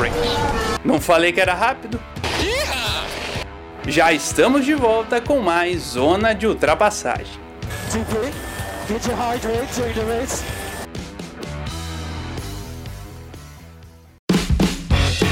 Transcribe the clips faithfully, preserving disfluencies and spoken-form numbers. Drinks. Não falei que era rápido? Já estamos de volta com mais Zona de Ultrapassagem.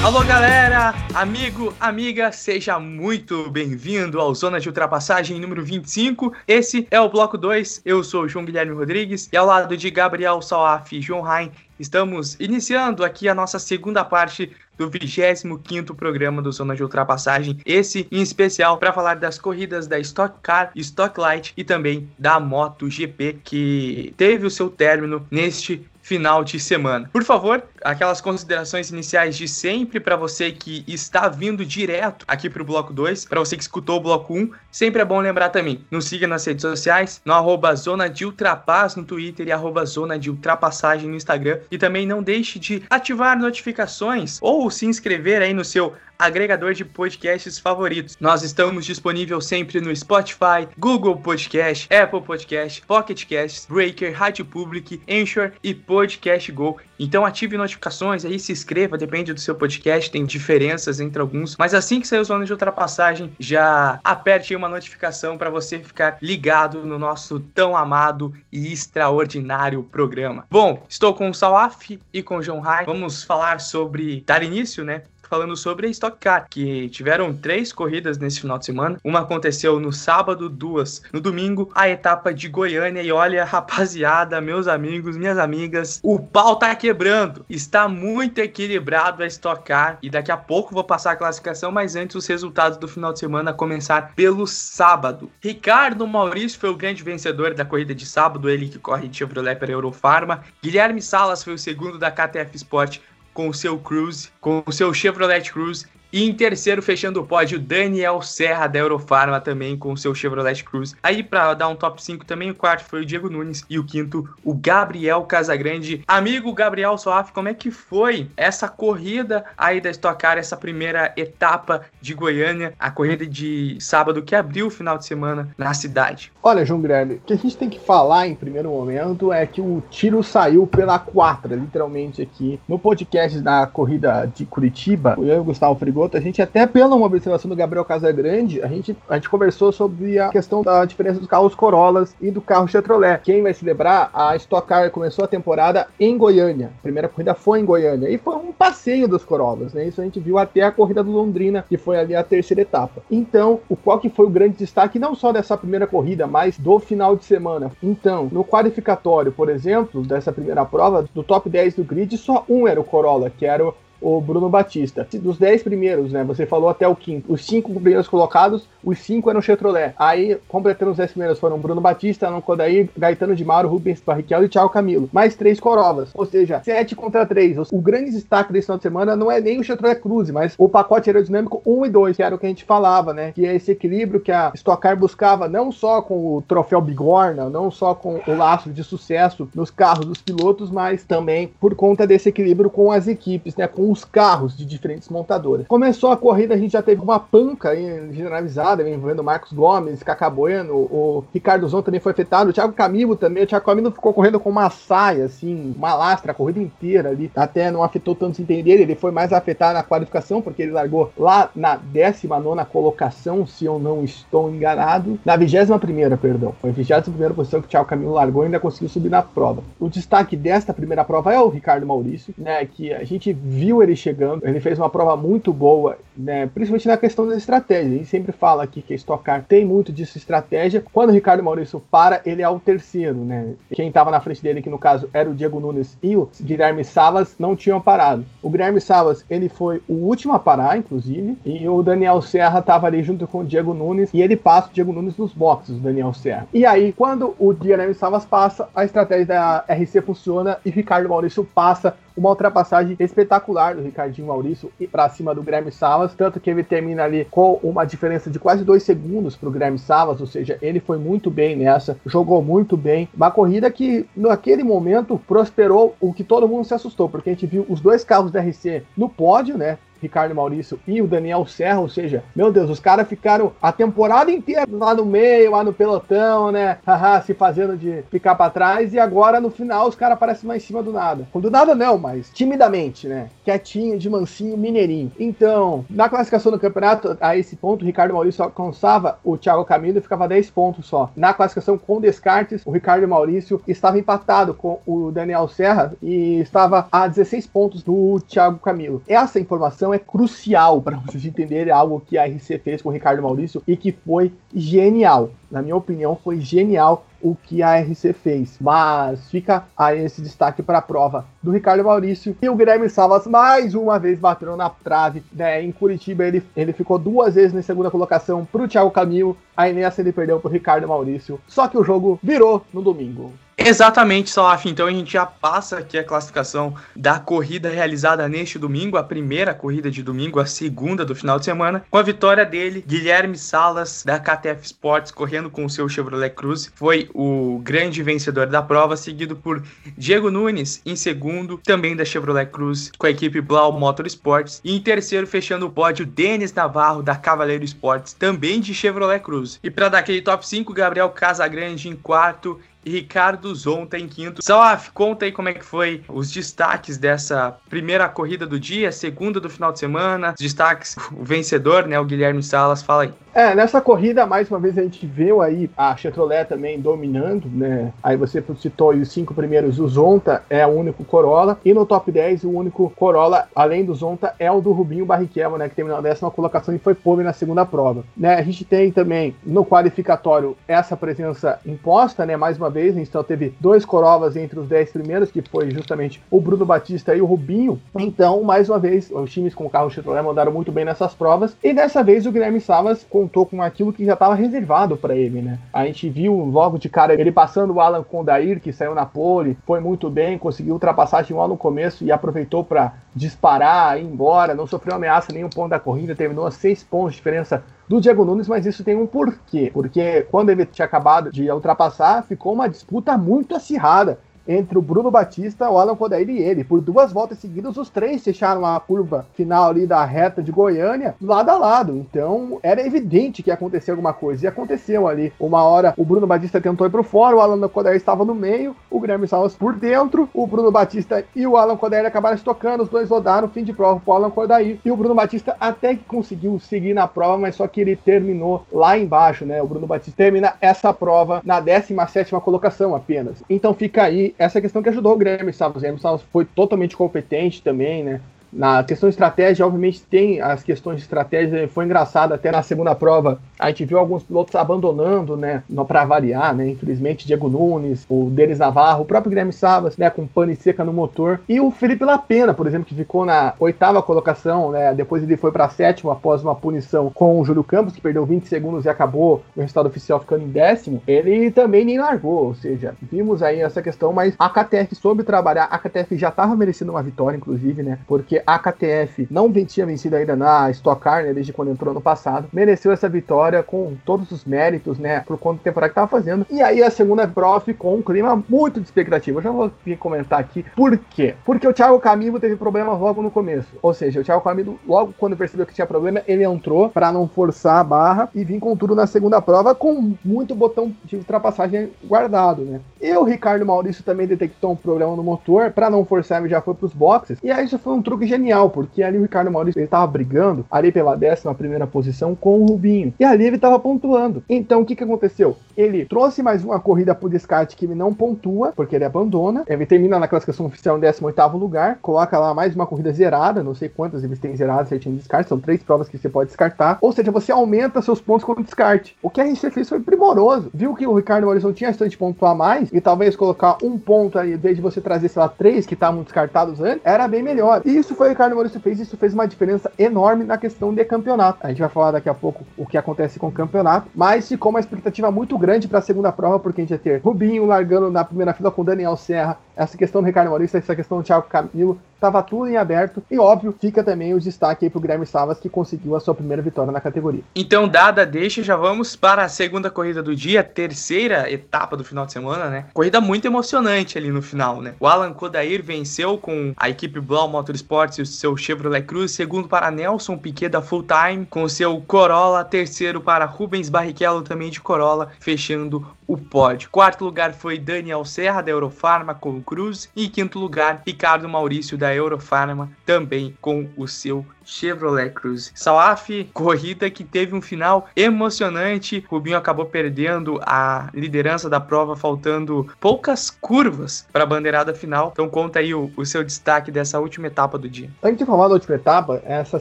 Alô galera, amigo, amiga, seja muito bem-vindo ao Zona de Ultrapassagem número vinte e cinco. Esse é o bloco dois, eu sou o João Guilherme Rodrigues e ao lado de Gabriel Sawaf e João Hein, estamos iniciando aqui a nossa segunda parte do vigésimo quinto programa do Zona de Ultrapassagem, esse em especial para falar das corridas da Stock Car, Stock Lite e também da Moto G P, que teve o seu término neste final de semana. Por favor, aquelas considerações iniciais de sempre para você que está vindo direto aqui para o bloco dois, para você que escutou o bloco um, sempre é bom lembrar também, nos siga nas redes sociais, no arroba Zona de Ultrapass no Twitter e arroba Zona de Ultrapassagem no Instagram, e também não deixe de ativar notificações ou se inscrever aí no seu agregador de podcasts favoritos. Nós estamos disponíveis sempre no Spotify, Google Podcast, Apple Podcast, Pocket Casts, Breaker, Rádio Public, Anchor e Podcast Go. Então ative notificações aí, se inscreva, depende do seu podcast, tem diferenças entre alguns, mas assim que sair o Zona de Ultrapassagem, já aperte aí uma notificação para você ficar ligado no nosso tão amado e extraordinário programa. Bom, estou com o Sawaf e com o João Rai, vamos falar sobre, dar início, né? Falando sobre a Stock Car, que tiveram três corridas nesse final de semana. Uma aconteceu no sábado, duas no domingo, a etapa de Goiânia. E olha, rapaziada, meus amigos, minhas amigas, o pau tá quebrando. Está muito equilibrado a Stock Car. E daqui a pouco vou passar a classificação, mas antes os resultados do final de semana, a começar pelo sábado. Ricardo Maurício foi o grande vencedor da corrida de sábado, ele que corre de Chevrolet para Eurofarma. Guilherme Salas foi o segundo da K T F Sport, com o seu Cruze, com o seu Chevrolet Cruze. E em terceiro, fechando o pódio, Daniel Serra, da Eurofarma, também com o seu Chevrolet Cruze. Aí, para dar um top cinco também, o quarto foi o Diego Nunes e o quinto, o Gabriel Casagrande. Amigo Gabriel Sawaf, como é que foi essa corrida aí da Stock Car, essa primeira etapa de Goiânia, a corrida de sábado que abriu o final de semana na cidade? Olha, João Guilherme, o que a gente tem que falar em primeiro momento é que o tiro saiu pela quadra, literalmente aqui no podcast da corrida de Curitiba. Eu e o Gustavo Frigo, a gente até pela uma observação do Gabriel Casagrande, a gente, a gente conversou sobre a questão da diferença dos carros Corollas e do carro Chevrolet. Quem vai se lembrar, a Stock Car começou a temporada em Goiânia. A primeira corrida foi em Goiânia e foi um passeio dos Corollas, né? Isso a gente viu até a corrida do Londrina, que foi ali a terceira etapa. Então, o qual que foi o grande destaque, não só dessa primeira corrida, mas do final de semana? Então, no qualificatório, por exemplo, dessa primeira prova, do top dez do grid, só um era o Corolla, que era o o Bruno Batista. Dos dez primeiros, né, você falou até o quinto, os cinco primeiros colocados, os cinco eram Chevrolet. Aí, completando os dez primeiros, foram Bruno Batista, Alan Condair, Gaetano de Mauro, Rubens Barrichello e Thiago Camilo. Mais três Corollas, ou seja, sete contra três. O grande destaque desse final de semana não é nem o Chevrolet Cruze, mas o pacote aerodinâmico um e dois, que era o que a gente falava, né, que é esse equilíbrio que a Stock Car buscava, não só com o troféu Bigorna, não só com o laço de sucesso nos carros dos pilotos, mas também por conta desse equilíbrio com as equipes, né, com os carros de diferentes montadoras. Começou a corrida, a gente já teve uma panca aí, generalizada, envolvendo o Marcos Gomes, Cacá Bueno, o Ricardo Zonta também foi afetado, o Thiago Camilo também, o Thiago Camilo ficou correndo com uma saia, assim, uma lastra, a corrida inteira ali, até não afetou tanto o desempenho dele, ele foi mais afetado na qualificação, porque ele largou lá na décima nona colocação, se eu não estou enganado, na vigésima primeira, perdão, foi a vigésima primeira posição que o Thiago Camilo largou e ainda conseguiu subir na prova. O destaque desta primeira prova é o Ricardo Maurício, né, que a gente viu ele chegando, ele fez uma prova muito boa, né, principalmente na questão da estratégia. A gente sempre fala aqui que a Stock Car tem muito disso, estratégia. Quando o Ricardo Maurício para, ele é o terceiro, né? Quem estava na frente dele, que no caso era o Diego Nunes e o Guilherme Salas, não tinham parado. O Guilherme Salas, ele foi o último a parar, inclusive, e o Daniel Serra estava ali junto com o Diego Nunes, e ele passa o Diego Nunes nos boxes do Daniel Serra. E aí, quando o Guilherme Salas passa, a estratégia da R C funciona e o Ricardo Maurício passa. Uma ultrapassagem espetacular do Ricardinho Maurício e para cima do Guilherme Salas, tanto que ele termina ali com uma diferença de quase dois segundos para o Guilherme Salas, ou seja, ele foi muito bem nessa, jogou muito bem. Uma corrida que, naquele momento, prosperou o que todo mundo se assustou, porque a gente viu os dois carros da R C no pódio, né? Ricardo Maurício e o Daniel Serra, ou seja, meu Deus, os caras ficaram a temporada inteira lá no meio, lá no pelotão, né, se fazendo de ficar pra trás, e agora no final os caras aparecem lá em cima do nada. Do nada não, mas timidamente, né, quietinho, de mansinho, mineirinho. Então, na classificação do campeonato, a esse ponto, o Ricardo Maurício alcançava o Thiago Camilo e ficava dez pontos só. Na classificação com descartes, o Ricardo Maurício estava empatado com o Daniel Serra e estava a dezesseis pontos do Thiago Camilo. Essa informação é crucial para vocês entenderem algo que a R C fez com o Ricardo Maurício e que foi genial. Na minha opinião, foi genial o que a R C fez, mas fica aí esse destaque para a prova do Ricardo Maurício. E o Guilherme Salas mais uma vez bateu na trave, né? Em Curitiba ele, ele ficou duas vezes na segunda colocação para o Thiago Camilo, aí nessa ele perdeu para o Ricardo Maurício, só que o jogo virou no domingo. Exatamente, Salaf, então a gente já passa aqui a classificação da corrida realizada neste domingo, a primeira corrida de domingo, a segunda do final de semana, com a vitória dele, Guilherme Salas, da K T F Sports, correndo com o seu Chevrolet Cruze, foi o grande vencedor da prova, seguido por Diego Nunes, em segundo, também da Chevrolet Cruze, com a equipe Blau Motorsports, e em terceiro, fechando o pódio, Denis Navarro, da Cavaleiro Sports, também de Chevrolet Cruze. E para dar aquele top cinco, Gabriel Casagrande em quarto, Ricardo Zonta em quinto. Salaf, conta aí como é que foi os destaques dessa primeira corrida do dia, segunda do final de semana, destaques, o vencedor, né, o Guilherme Salas, fala aí. É, nessa corrida, mais uma vez, a gente viu aí a Chevrolet também dominando, né, aí você citou aí os cinco primeiros, o Zonta é o único Corolla, e no top dez o único Corolla, além do Zonta, é o do Rubinho Barrichello, né, que terminou a décima colocação e foi pole na segunda prova, né, a gente tem também no qualificatório essa presença imposta, né, mais uma vez a gente só teve dois Corollas entre os dez primeiros, que foi justamente o Bruno Batista e o Rubinho. Então, mais uma vez, os times com o carro Chevrolet mandaram muito bem nessas provas, e dessa vez o Guilherme Salas contou com aquilo que já estava reservado para ele, né? A gente viu logo de cara ele passando o Alan Condair, que saiu na pole, foi muito bem, conseguiu ultrapassagem lá no começo e aproveitou para disparar, ir embora, não sofreu ameaça nenhum ponto da corrida, terminou a seis pontos de diferença do Diego Nunes, mas isso tem um porquê, porque quando ele tinha acabado de ultrapassar, ficou uma disputa muito acirrada entre o Bruno Batista, o Alan Condair e ele. Por duas voltas seguidas, os três fecharam a curva final ali da reta de Goiânia, lado a lado. Então, era evidente que ia acontecer alguma coisa. E aconteceu ali. Uma hora, o Bruno Batista tentou ir para fora, o Alan Condair estava no meio, o Guilherme Salas por dentro, o Bruno Batista e o Alan Condair acabaram se tocando, os dois rodaram, fim de prova para o Alan Condair. E o Bruno Batista até que conseguiu seguir na prova, mas só que ele terminou lá embaixo, né? O Bruno Batista termina essa prova na décima sétima colocação apenas. Então, fica aí essa questão que ajudou o Guilherme Salas. O Guilherme Salas foi totalmente competente também, né? Na questão de estratégia, obviamente tem as questões de estratégia, foi engraçado até na segunda prova, a gente viu alguns pilotos abandonando, né, para variar, né, infelizmente Diego Nunes, o Denis Navarro, o próprio Guilherme Salas, né, com pane seca no motor, e o Felipe Lapena, por exemplo, que ficou na oitava colocação, né, depois ele foi para a sétima após uma punição com o Júlio Campos, que perdeu vinte segundos e acabou o resultado oficial ficando em décimo, ele também nem largou, ou seja, vimos aí essa questão, mas a K T F soube trabalhar, a K T F já estava merecendo uma vitória, inclusive, né, porque a K T F não tinha vencido ainda na Stock Car, né, desde quando entrou no passado, mereceu essa vitória com todos os méritos, né, por conta da temporada que estava fazendo. E aí a segunda prova ficou um clima muito de expectativa. Eu já vou comentar aqui por quê. Porque o Thiago Camilo teve problema logo no começo, ou seja, o Thiago Camilo logo quando percebeu que tinha problema, ele entrou para não forçar a barra e vir com tudo na segunda prova com muito botão de ultrapassagem guardado, né. E o Ricardo Maurício também detectou um problema no motor, para não forçar ele já foi para os boxes, e aí isso foi um truque genial, porque ali o Ricardo Maurício estava brigando ali pela décima primeira posição com o Rubinho, e ali ele estava pontuando. Então o que, que aconteceu? Ele trouxe mais uma corrida para o descarte que ele não pontua, porque ele abandona, ele termina na classificação oficial em décimo oitavo lugar, coloca lá mais uma corrida zerada, não sei quantas eles têm zeradas, certinho de descarte, são três provas que você pode descartar, ou seja, você aumenta seus pontos com o descarte. O que a R C fez foi primoroso, viu que o Ricardo Maurício não tinha chance de pontuar mais, e talvez colocar um ponto aí, em vez de você trazer, sei lá, três que estavam descartados antes, era bem melhor. E isso foi o Ricardo Maurício fez, isso fez uma diferença enorme na questão de campeonato. A gente vai falar daqui a pouco o que acontece com o campeonato, mas ficou uma expectativa muito grande para a segunda prova, porque a gente ia ter Rubinho largando na primeira fila com Daniel Serra, essa questão do Ricardo Maurício, essa questão do Thiago Camilo, Tava tudo em aberto. E óbvio, fica também o destaque aí pro Guilherme Salas, que conseguiu a sua primeira vitória na categoria. Então, dada a deixa, já vamos para a segunda corrida do dia, terceira etapa do final de semana, né? Corrida muito emocionante ali no final, né? O Alan Condair venceu com a equipe Blau Motorsports e o seu Chevrolet Cruze, segundo para Nelson Piquet da Full Time com o seu Corolla, terceiro para Rubens Barrichello também de Corolla, fechando o pódio. Quarto lugar foi Daniel Serra da Eurofarma com o Cruze e quinto lugar Ricardo Maurício da Eurofarma também com o seu Chevrolet Cruze. Sawaf, corrida que teve um final emocionante. Rubinho acabou perdendo a liderança da prova, faltando poucas curvas para a bandeirada final. Então conta aí o, o seu destaque dessa última etapa do dia. Antes de falar da última etapa, essa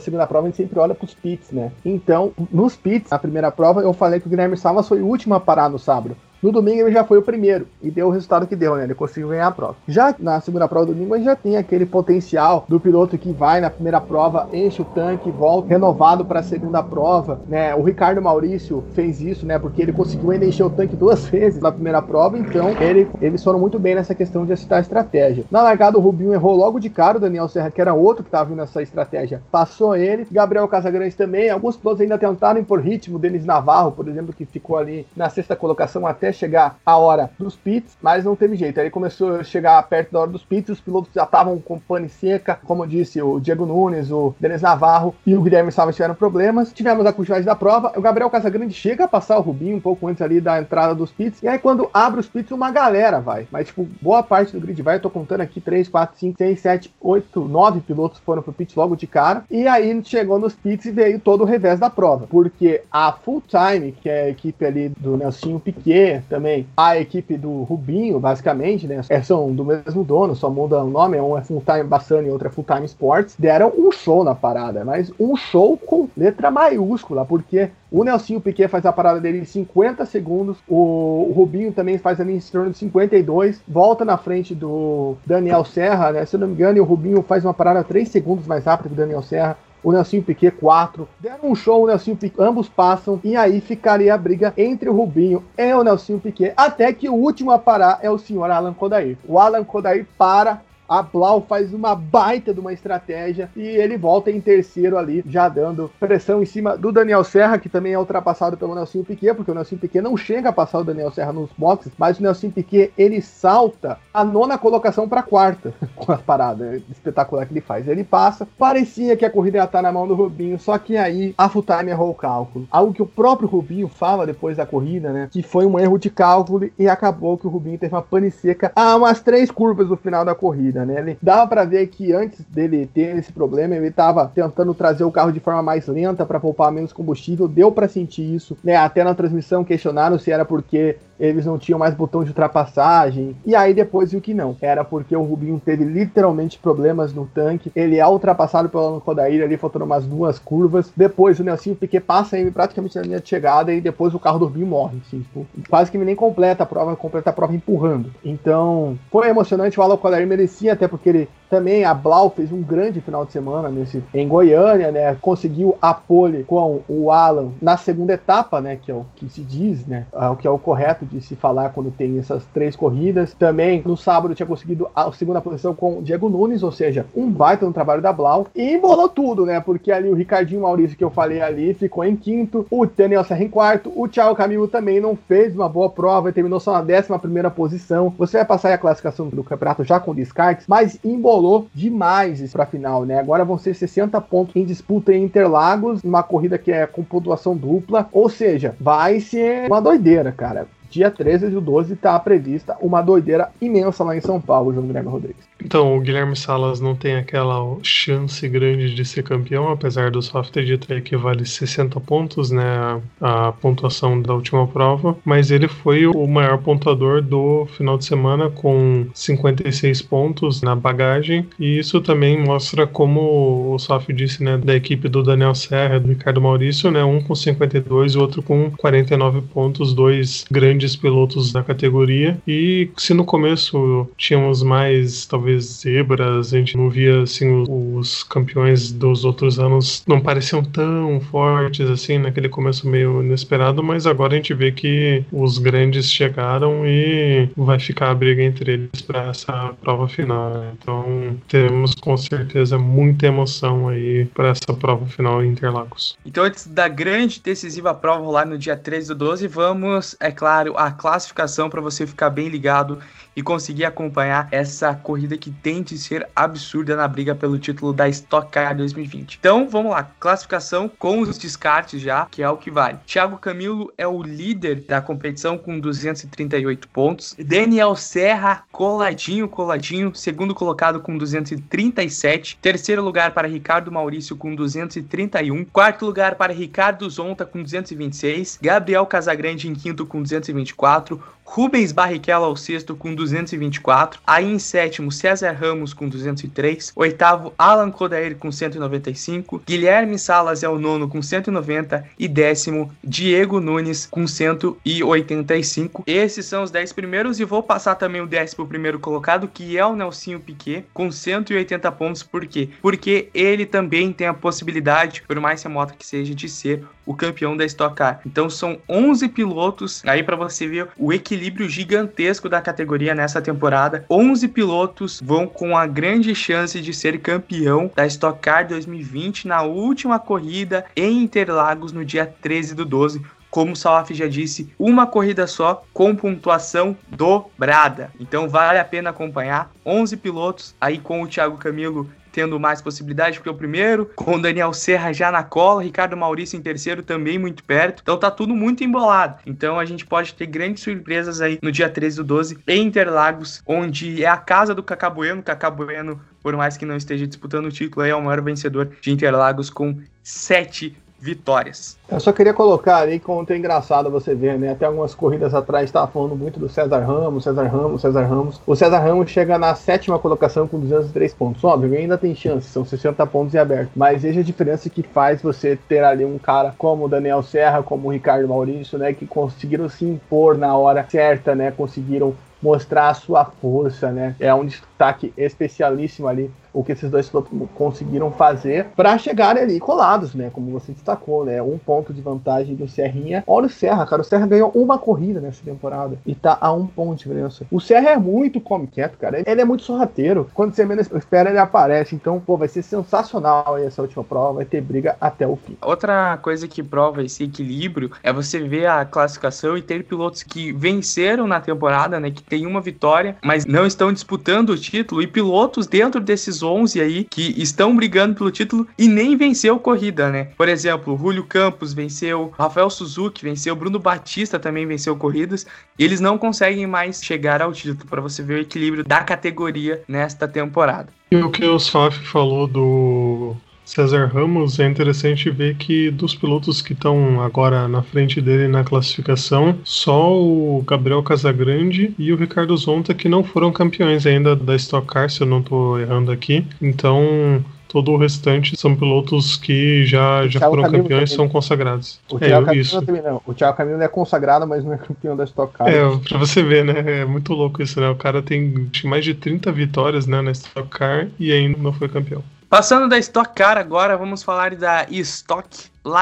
segunda prova a gente sempre olha para os pits, né? Então, nos pits, na primeira prova, eu falei que o Guilherme Salas foi o último a parar no sábado. No domingo ele já foi o primeiro e deu o resultado que deu, né? Ele conseguiu ganhar a prova. Já na segunda prova do domingo a gente já tem aquele potencial do piloto que vai na primeira prova, enche o tanque, volta renovado para a segunda prova, né? O Ricardo Maurício fez isso, né? Porque ele conseguiu ainda encher o tanque duas vezes na primeira prova, então ele, eles foram muito bem nessa questão de acertar a estratégia. Na largada o Rubinho errou logo de cara, o Daniel Serra, que era outro que estava vindo nessa estratégia, passou ele. Gabriel Casagrande também, alguns pilotos ainda tentaram impor ritmo, Denis Navarro, por exemplo, que ficou ali na sexta colocação até chegar a hora dos pits, mas não teve jeito. Aí começou a chegar perto da hora dos pits, os pilotos já estavam com pane seca, como eu disse, o Diego Nunes, o Denis Navarro e o Guilherme Salas tiveram problemas. Tivemos a continuidade da prova, o Gabriel Casagrande chega a passar o Rubinho um pouco antes ali da entrada dos pits, e aí quando abre os pits uma galera vai, mas tipo, boa parte do grid vai. Eu tô contando aqui três, quatro, cinco, seis, sete, oito, nove pilotos foram pro pit logo de cara, e aí chegou nos pits e veio todo o revés da prova, porque a Full Time, que é a equipe ali do Nelson Piquet, também a equipe do Rubinho, basicamente, né? São do mesmo dono, só muda o nome, um é Full Time Bassani e outra é Full Time Sports. Deram um show na parada, mas um show com letra maiúscula, porque o Nelson Piquet faz a parada dele em cinquenta segundos, o Rubinho também faz ali em torno de cinquenta e dois, volta na frente do Daniel Serra, né? Se eu não me engano, e o Rubinho faz uma parada três segundos mais rápida que o Daniel Serra. O Nelson Piquet quatro, deram um show, o Nelson Piquet, ambos passam, e aí ficaria a briga entre o Rubinho e o Nelson Piquet, até que o último a parar é o senhor Alan Condair. O Alan Condair para, a Blau faz uma baita de uma estratégia e ele volta em terceiro ali, já dando pressão em cima do Daniel Serra, que também é ultrapassado pelo Nelson Piquet, porque o Nelson Piquet não chega a passar o Daniel Serra nos boxes, mas o Nelson Piquet, ele salta a nona colocação para a quarta, com a parada espetacular que ele faz. Ele passa, parecia que a corrida ia estar na mão do Rubinho, só que aí a Full Time errou o cálculo. Algo que o próprio Rubinho fala depois da corrida, né, que foi um erro de cálculo, e acabou que o Rubinho teve uma pane seca a umas três curvas no final da corrida. Né? Ele dava pra ver que antes dele ter esse problema, ele tava tentando trazer o carro de forma mais lenta pra poupar menos combustível, deu pra sentir isso, né? Até na transmissão questionaram se era porque eles não tinham mais botão de ultrapassagem, e aí depois viu que não, era porque o Rubinho teve literalmente problemas no tanque, ele é ultrapassado pelo Alan Condair ali, faltando umas duas curvas, depois o Nelson Piquet passa ele praticamente na linha de chegada, e depois o carro do Rubinho morre, assim, tipo, quase que nem completa a prova, completa a prova empurrando. Então, foi emocionante, o Alan Condair merecia, até porque ele também, a Blau fez um grande final de semana nesse, em Goiânia, né, conseguiu a pole com o Alan na segunda etapa, né, que é o que se diz, né, o que é o correto de se falar quando tem essas três corridas. Também no sábado tinha conseguido a segunda posição com o Diego Nunes, ou seja, um baita no trabalho da Blau, e embolou tudo, né, porque ali o Ricardinho Maurício, que eu falei ali, ficou em quinto, o Daniel Serra em quarto, o Thiago Camilo também não fez uma boa prova e terminou só na décima primeira posição. Você vai passar aí a classificação do campeonato já com descartes, mas embolou demais isso pra final, né, agora vão ser sessenta pontos em disputa em Interlagos, numa corrida que é com pontuação dupla, ou seja, vai ser uma doideira, cara. Dia treze do doze está prevista uma doideira imensa lá em São Paulo, João Guilherme Rodrigues. Então, o Guilherme Salas não tem aquela chance grande de ser campeão, apesar do Sawaf ter dito aí que vale sessenta pontos, né, a pontuação da última prova, mas ele foi o maior pontuador do final de semana com cinquenta e seis pontos na bagagem, e isso também mostra, como o Sawaf disse, né, da equipe do Daniel Serra, do Ricardo Maurício, né, um com cinquenta e dois, o outro com quarenta e nove pontos, dois grandes pilotos da categoria. E se no começo tínhamos mais, talvez, talvez zebras, a gente não via assim, os campeões dos outros anos não pareciam tão fortes assim, naquele começo meio inesperado, mas agora a gente vê que os grandes chegaram e vai ficar a briga entre eles para essa prova final, né? Então teremos com certeza muita emoção aí para essa prova final em Interlagos. Então, antes da grande decisiva prova lá no dia treze do doze, vamos, é claro, à classificação para você ficar bem ligado e conseguir acompanhar essa corrida que tem de ser absurda na briga pelo título da Stock Car dois mil e vinte. Então, vamos lá, classificação com os descartes já, que é o que vale. Thiago Camilo é o líder da competição com duzentos e trinta e oito pontos. Daniel Serra, coladinho, coladinho, segundo colocado com duzentos e trinta e sete. Terceiro lugar para Ricardo Maurício com duzentos e trinta e um. Quarto lugar para Ricardo Zonta com duzentos e vinte e seis. Gabriel Casagrande em quinto com duzentos e vinte e quatro. Rubens Barrichello ao sexto com duzentos e vinte e quatro, aí em sétimo César Ramos com duzentos e três, oitavo Alan Condair com cento e noventa e cinco, Guilherme Salas é o nono com cento e noventa e décimo Diego Nunes com cento e oitenta e cinco. Esses são os dez primeiros e vou passar também o décimo primeiro colocado, que é o Nelson Piquet com cento e oitenta pontos. Por quê? Porque ele também tem a possibilidade, por mais remota que seja, de ser o campeão da Stock Car. Então são onze pilotos, aí para você ver o equilíbrio gigantesco da categoria nessa temporada. onze pilotos vão com a grande chance de ser campeão da Stock Car dois mil e vinte na última corrida em Interlagos no dia treze do doze. Como o Sawaf já disse, uma corrida só com pontuação dobrada. Então vale a pena acompanhar. onze pilotos, aí com o Thiago Camilo tendo mais possibilidade, porque o primeiro, com o Daniel Serra já na cola, Ricardo Maurício em terceiro também muito perto, então tá tudo muito embolado, então a gente pode ter grandes surpresas aí no dia treze do doze em Interlagos, onde é a casa do Cacá Bueno. Cacá Bueno, por mais que não esteja disputando o título, é o maior vencedor de Interlagos com sete vitórias. Eu só queria colocar aí quanto é engraçado você ver, né? Até algumas corridas atrás estava falando muito do César Ramos, César Ramos, César Ramos. O César Ramos chega na sétima colocação com duzentos e três pontos. Óbvio, ainda tem chance, são sessenta pontos em aberto. Mas veja a diferença que faz você ter ali um cara como o Daniel Serra, como o Ricardo Maurício, né? Que conseguiram se impor na hora certa, né? Conseguiram mostrar a sua força, né? É um destaque especialíssimo ali o que esses dois pilotos conseguiram fazer para chegarem ali colados, né? Como você destacou, né? Um ponto de vantagem do Serrinha. Olha o Serra, cara. O Serra ganhou uma corrida nessa temporada e tá a um ponto de diferença. O Serra é muito come quieto, cara. Ele é muito sorrateiro. Quando você menos espera, ele aparece. Então, pô, vai ser sensacional aí essa última prova. Vai ter briga até o fim. Outra coisa que prova esse equilíbrio é você ver a classificação e ter pilotos que venceram na temporada, né? Que tem uma vitória, mas não estão disputando o título, e pilotos dentro desses onze aí, que estão brigando pelo título e nem venceu corrida, né? Por exemplo, Julio Campos venceu, Rafael Suzuki venceu, Bruno Batista também venceu corridas, e eles não conseguem mais chegar ao título, para você ver o equilíbrio da categoria nesta temporada. E o que o Sawaf falou do César Ramos, é interessante ver que dos pilotos que estão agora na frente dele na classificação, só o Gabriel Casagrande e o Ricardo Zonta que não foram campeões ainda da Stock Car, se eu não estou errando aqui. Então, todo o restante são pilotos que já, já foram Camilo campeões e são consagrados. O Thiago é, Camilo isso. Também não. O Thiago Camilo é consagrado, mas não é campeão da Stock Car. É, pra você ver, né? É muito louco isso, né? O cara tem mais de trinta vitórias, né, na Stock Car e ainda não foi campeão. Passando da Stock Car agora, vamos falar da Stock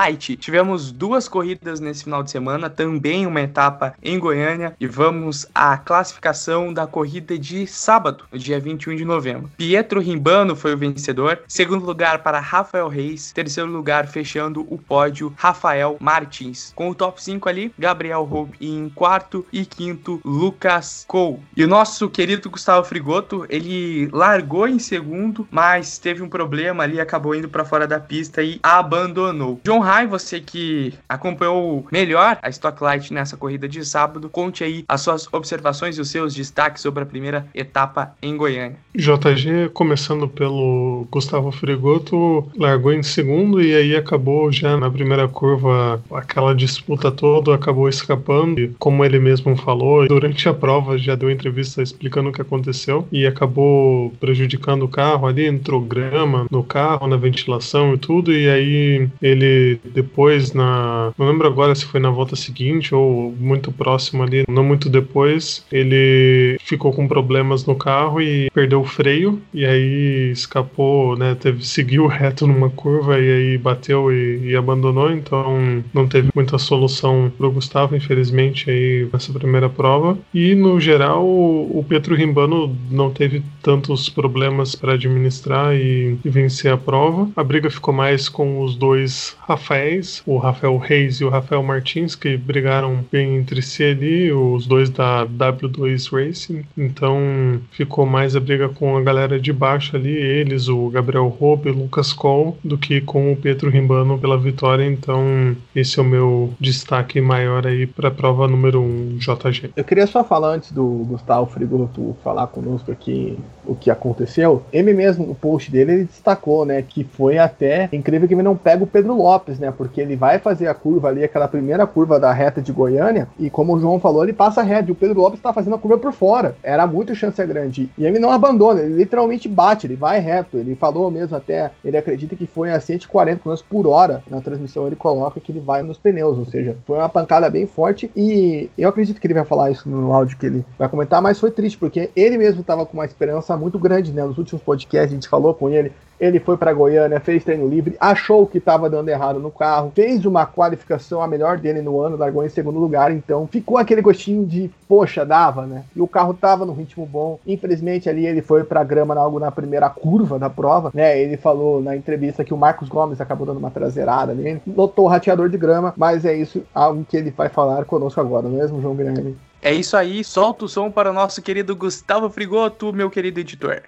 Lite. Tivemos duas corridas nesse final de semana, também uma etapa em Goiânia, e vamos à classificação da corrida de sábado, no dia vinte e um de novembro. Pietro Rimbano foi o vencedor, segundo lugar para Rafael Reis, terceiro lugar fechando o pódio Rafael Martins. Com o top cinco ali, Gabriel Roube em quarto e quinto, Lucas Cole. E o nosso querido Gustavo Frigoto, ele largou em segundo, mas teve um problema ali, acabou indo para fora da pista e abandonou. João Hein, você que acompanhou melhor a Stock Lite nessa corrida de sábado, conte aí as suas observações e os seus destaques sobre a primeira etapa em Goiânia. J G, começando pelo Gustavo Frigoto, largou em segundo e aí acabou já na primeira curva, aquela disputa toda, acabou escapando, e como ele mesmo falou, durante a prova já deu entrevista explicando o que aconteceu e acabou prejudicando o carro ali, entrou grama no carro, na ventilação e tudo, e aí ele depois na... não lembro agora se foi na volta seguinte ou muito próximo ali, não muito depois, ele ele ficou com problemas no carro e perdeu o freio, e aí escapou, né, teve, seguiu reto numa curva e aí bateu e, e abandonou, então não teve muita solução pro Gustavo, infelizmente, aí nessa primeira prova. E no geral o Pietro Rimbano não teve tantos problemas para administrar e, e vencer a prova. A briga ficou mais com os dois Rafaéis, o Rafael Reis e o Rafael Martins, que brigaram bem entre si ali, os dois da W dois Racing. Então ficou mais a briga com a galera de baixo ali, eles, o Gabriel Roupe e o Lucas Coll, do que com o Pietro Rimbano pela vitória. Então esse é o meu destaque maior aí para a prova número um J G. Eu queria só falar antes do Gustavo Frigoto falar conosco aqui o que aconteceu. Ele mesmo, o post dele, ele destacou, né, que foi até incrível que ele não pega o Pedro Lopes, né, porque ele vai fazer a curva ali, aquela primeira curva da reta de Goiânia, e como o João falou, ele passa a reta e o Pedro Lopes tá fazendo a curva por fora, era muito chance grande, e ele não abandona, ele literalmente bate, ele vai reto, ele falou mesmo até, ele acredita que foi a cento e quarenta quilômetros por hora, na transmissão ele coloca que ele vai nos pneus, ou seja, foi uma pancada bem forte, e eu acredito que ele vai falar isso no áudio que ele vai comentar, mas foi triste, porque ele mesmo tava com uma esperança muito grande, né, nos últimos podcasts a gente falou com ele, ele foi para Goiânia, fez treino livre, achou que estava dando errado no carro, fez uma qualificação a melhor dele no ano, largou em segundo lugar, então ficou aquele gostinho de, poxa, dava, né? E o carro tava num ritmo bom, infelizmente ali ele foi para grama algo na primeira curva da prova, né? Ele falou na entrevista que o Marcos Gomes acabou dando uma traseirada ali, notou o rateador de grama, mas é isso, algo que ele vai falar conosco agora, não é mesmo, João Guilherme? É isso aí, solta o som para o nosso querido Gustavo Frigoto, meu querido editor.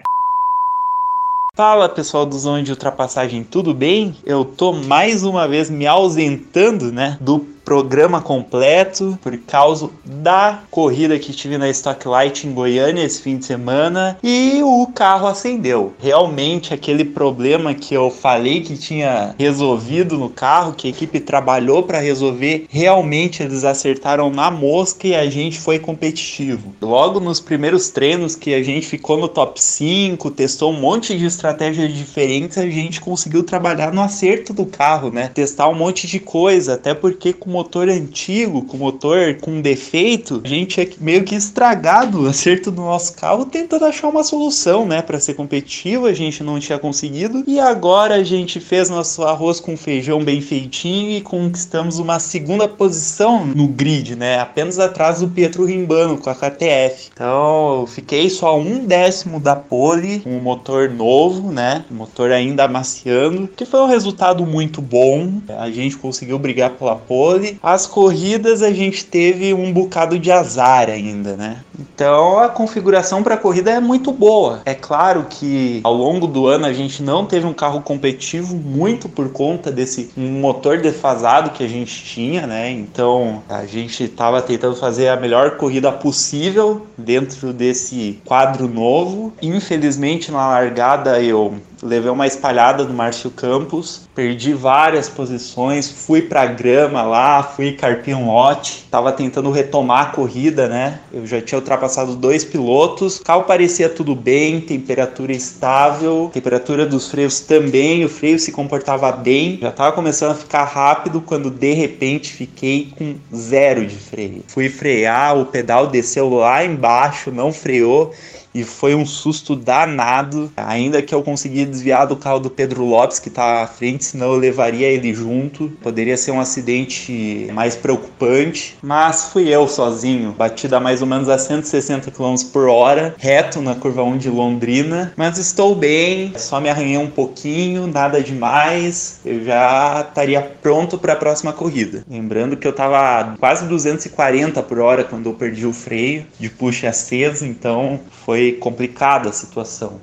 Fala pessoal do Zona de Ultrapassagem, tudo bem? Eu tô mais uma vez me ausentando, né, do programa completo por causa da corrida que tive na Stock Lite em Goiânia esse fim de semana, e o carro acendeu. Realmente aquele problema que eu falei que tinha resolvido no carro, que a equipe trabalhou para resolver, realmente eles acertaram na mosca e a gente foi competitivo. Logo nos primeiros treinos que a gente ficou no top cinco, testou um monte de estratégias diferentes, a gente conseguiu trabalhar no acerto do carro, né? Testar um monte de coisa, até porque com motor antigo, com motor com defeito, a gente é meio que estragado o acerto do nosso carro tentando achar uma solução, né, para ser competitivo, a gente não tinha conseguido, e agora a gente fez nosso arroz com feijão bem feitinho e conquistamos uma segunda posição no grid, né, apenas atrás do Pietro Rimbano com a K T F. Então eu fiquei só um décimo da pole, com um motor novo, né, motor ainda amaciando, que foi um resultado muito bom, a gente conseguiu brigar pela pole. As corridas a gente teve um bocado de azar ainda, né? Então a configuração para a corrida é muito boa. É claro que ao longo do ano a gente não teve um carro competitivo muito por conta desse motor defasado que a gente tinha, né? Então a gente estava tentando fazer a melhor corrida possível dentro desse quadro novo. Infelizmente na largada eu levei uma espalhada do Márcio Campos, perdi várias posições, fui pra grama lá, fui carpir um lote, tava tentando retomar a corrida, né? Eu já tinha ultrapassado dois pilotos, o carro parecia tudo bem, temperatura estável, temperatura dos freios também, o freio se comportava bem, já tava começando a ficar rápido quando de repente fiquei com zero de freio. Fui frear, o pedal desceu lá embaixo, não freou, e foi um susto danado, ainda que eu consegui desviar do carro do Pedro Lopes, que tá à frente, senão eu levaria ele junto, poderia ser um acidente mais preocupante, mas fui eu sozinho, batida mais ou menos a cento e sessenta quilômetros por hora, reto na curva um de Londrina, mas estou bem, só me arranhei um pouquinho, nada demais, eu já estaria pronto para a próxima corrida. Lembrando que eu tava quase duzentos e quarenta por hora quando eu perdi o freio, de puxa aceso, então foi complicada a situação.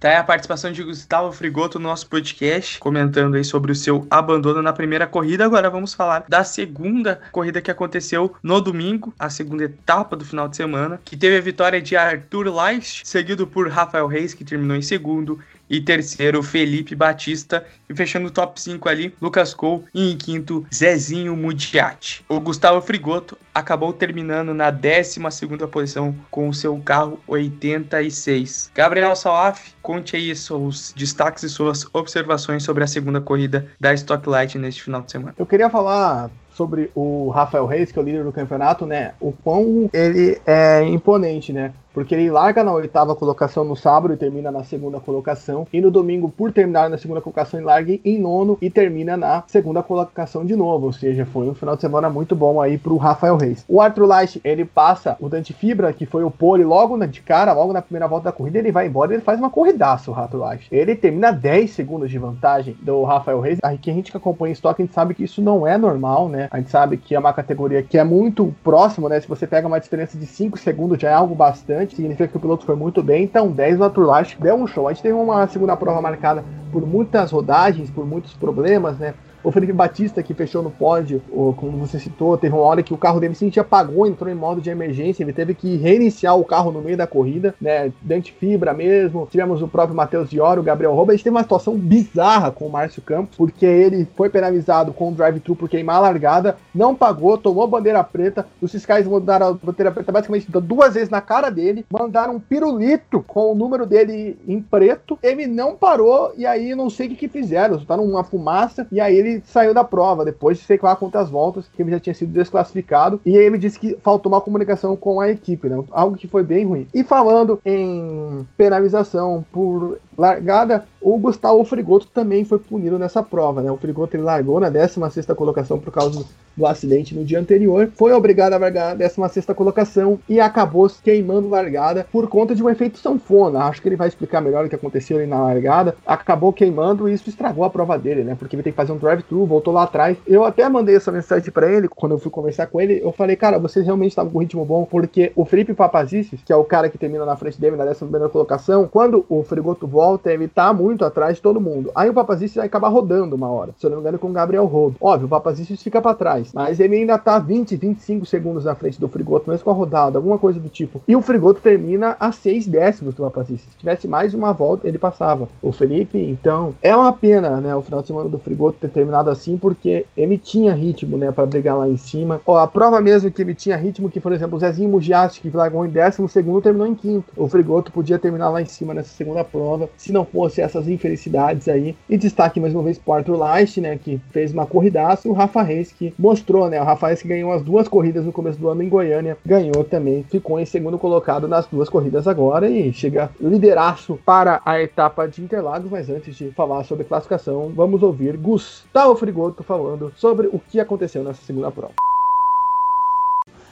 Tá aí a participação de Gustavo Frigoto no nosso podcast, comentando aí sobre o seu abandono na primeira corrida. Agora vamos falar da segunda corrida que aconteceu no domingo, a segunda etapa do final de semana, que teve a vitória de Arthur Leist, seguido por Rafael Reis, que terminou em segundo, e terceiro, Felipe Batista, e fechando o top cinco ali, Lucas Coll, e em quinto, Zezinho Mudiati. O Gustavo Frigoto acabou terminando na décima segunda posição com o seu carro oitenta e seis. Gabriel Sawaf, conte aí seus destaques e suas observações sobre a segunda corrida da Stock Lite neste final de semana. Eu queria falar sobre o Rafael Reis, que é o líder do campeonato, né? O quão ele é imponente, né? Porque ele larga na oitava colocação no sábado e termina na segunda colocação. E no domingo, por terminar na segunda colocação, ele larga em nono e termina na segunda colocação de novo. Ou seja, foi um final de semana muito bom aí pro Rafael Reis. O Arthur Leist, ele passa o Dante Fibra, que foi o pole logo de cara, logo na primeira volta da corrida, ele vai embora e ele faz uma corridaça, o Arthur Leist. Ele termina dez segundos de vantagem do Rafael Reis. A gente que acompanha o Stock, a gente sabe que isso não é normal, né? A gente sabe que é uma categoria que é muito próxima, né? Se você pega uma diferença de cinco segundos, já é algo bastante. Significa que o piloto foi muito bem, então dez do Arthur Leist deu um show. A gente teve uma segunda prova marcada por muitas rodagens, por muitos problemas, né? O Felipe Batista, que fechou no pódio, ou, como você citou, teve uma hora que o carro dele simplesmente apagou, entrou em modo de emergência, ele teve que reiniciar o carro no meio da corrida, né? Dante Fibra mesmo, tivemos o próprio Matheus Ioro, o Gabriel Rouba, a gente teve uma situação bizarra com o Márcio Campos, porque ele foi penalizado com o drive-thru por queimar a largada, não pagou, tomou bandeira preta, os fiscais mandaram a bandeira preta basicamente duas vezes na cara dele, mandaram um pirulito com o número dele em preto, ele não parou, e aí não sei o que, que fizeram, soltaram uma fumaça, e aí ele saiu da prova, depois de sei lá quantas voltas, que ele já tinha sido desclassificado, e aí ele disse que faltou uma comunicação com a equipe, né? Algo que foi bem ruim. E falando em penalização por largada, o Gustavo Frigoto também foi punido nessa prova, né? O Frigoto, ele largou na décima sexta colocação por causa do acidente no dia anterior, foi obrigado a largar na décima sexta colocação e acabou queimando largada por conta de um efeito sanfona. Acho que ele vai explicar melhor o que aconteceu ali na largada. Acabou queimando e isso estragou a prova dele, né? Porque ele tem que fazer um drive-thru, voltou lá atrás. Eu até mandei essa mensagem pra ele, quando eu fui conversar com ele, eu falei, cara, você realmente estava com um ritmo bom, porque o Felipe Papazicis, que é o cara que termina na frente dele na décima primeira colocação, quando o Frigoto volta, ele tá muito atrás de todo mundo. Aí o Papazicis vai acabar rodando uma hora, se eu não me engano, com o Gabriel Roubo. Óbvio, o Papazicis fica pra trás, mas ele ainda tá vinte, vinte e cinco segundos na frente do Frigoto, mesmo com a rodada, alguma coisa do tipo. E o Frigoto termina a seis décimos do Papazicis. Se tivesse mais uma volta, ele passava. O Felipe, então, é uma pena, né, o final de semana do Frigoto ter terminado assim, porque ele tinha ritmo, né, pra brigar lá em cima. Ó, a prova mesmo que ele tinha ritmo, que, por exemplo, o Zezinho Mugiachi, que largou em décimo segundo, terminou em quinto. O Frigoto podia terminar lá em cima nessa segunda prova, se não fosse essas infelicidades aí. E destaque mais uma vez pro Arthur Leist, né, que fez uma corridaça, e o Rafa Reis, que mostrou, né, o Rafael que ganhou as duas corridas no começo do ano em Goiânia, ganhou também, ficou em segundo colocado nas duas corridas agora e chega lideraço para a etapa de Interlagos. Mas antes de falar sobre classificação, vamos ouvir Gustavo Frigoto falando sobre o que aconteceu nessa segunda prova.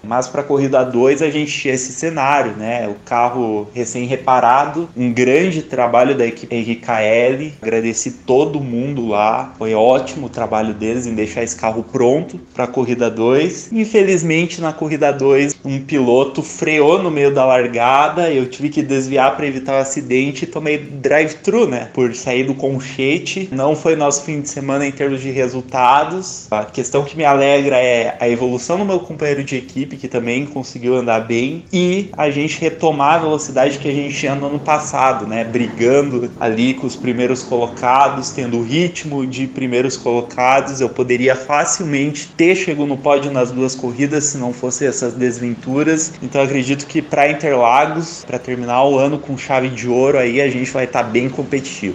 Mas para a corrida dois a gente tinha esse cenário, né? O carro recém-reparado, um grande trabalho da equipe Henrique L. Agradeci todo mundo lá, foi ótimo o trabalho deles em deixar esse carro pronto para a corrida dois. Infelizmente, na corrida dois, um piloto freou no meio da largada, eu tive que desviar para evitar o acidente e tomei drive-thru, né? Por sair do conchete. Não foi nosso fim de semana em termos de resultados. A questão que me alegra é a evolução do meu companheiro de equipe, que também conseguiu andar bem, e a gente retomar a velocidade que a gente tinha no ano passado, né? Brigando ali com os primeiros colocados, tendo o ritmo de primeiros colocados. Eu poderia facilmente ter chegado no pódio nas duas corridas se não fosse essas desventuras. Então eu acredito que para Interlagos, para terminar o ano com chave de ouro, aí a gente vai estar bem competitivo.